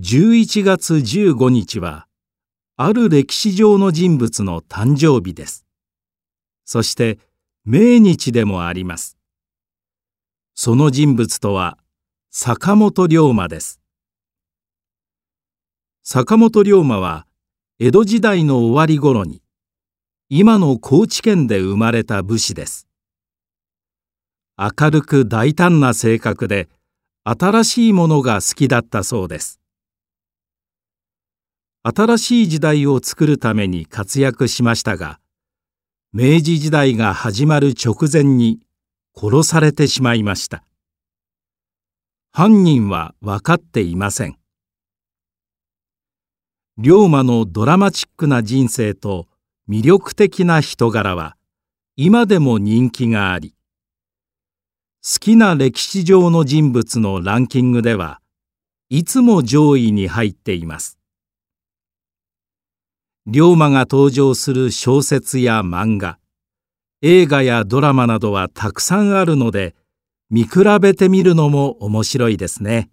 11月15日は、ある歴史上の人物の誕生日です。そして、命日でもあります。その人物とは、坂本龍馬です。坂本龍馬は、江戸時代の終わり頃に、今の高知県で生まれた武士です。明るく大胆な性格で、新しいものが好きだったそうです。新しい時代を作るために活躍しましたが、明治時代が始まる直前に殺されてしまいました。犯人は分かっていません。龍馬のドラマチックな人生と魅力的な人柄は今でも人気があり、好きな歴史上の人物のランキングではいつも上位に入っています。龍馬が登場する小説や漫画、映画やドラマなどはたくさんあるので、見比べてみるのも面白いですね。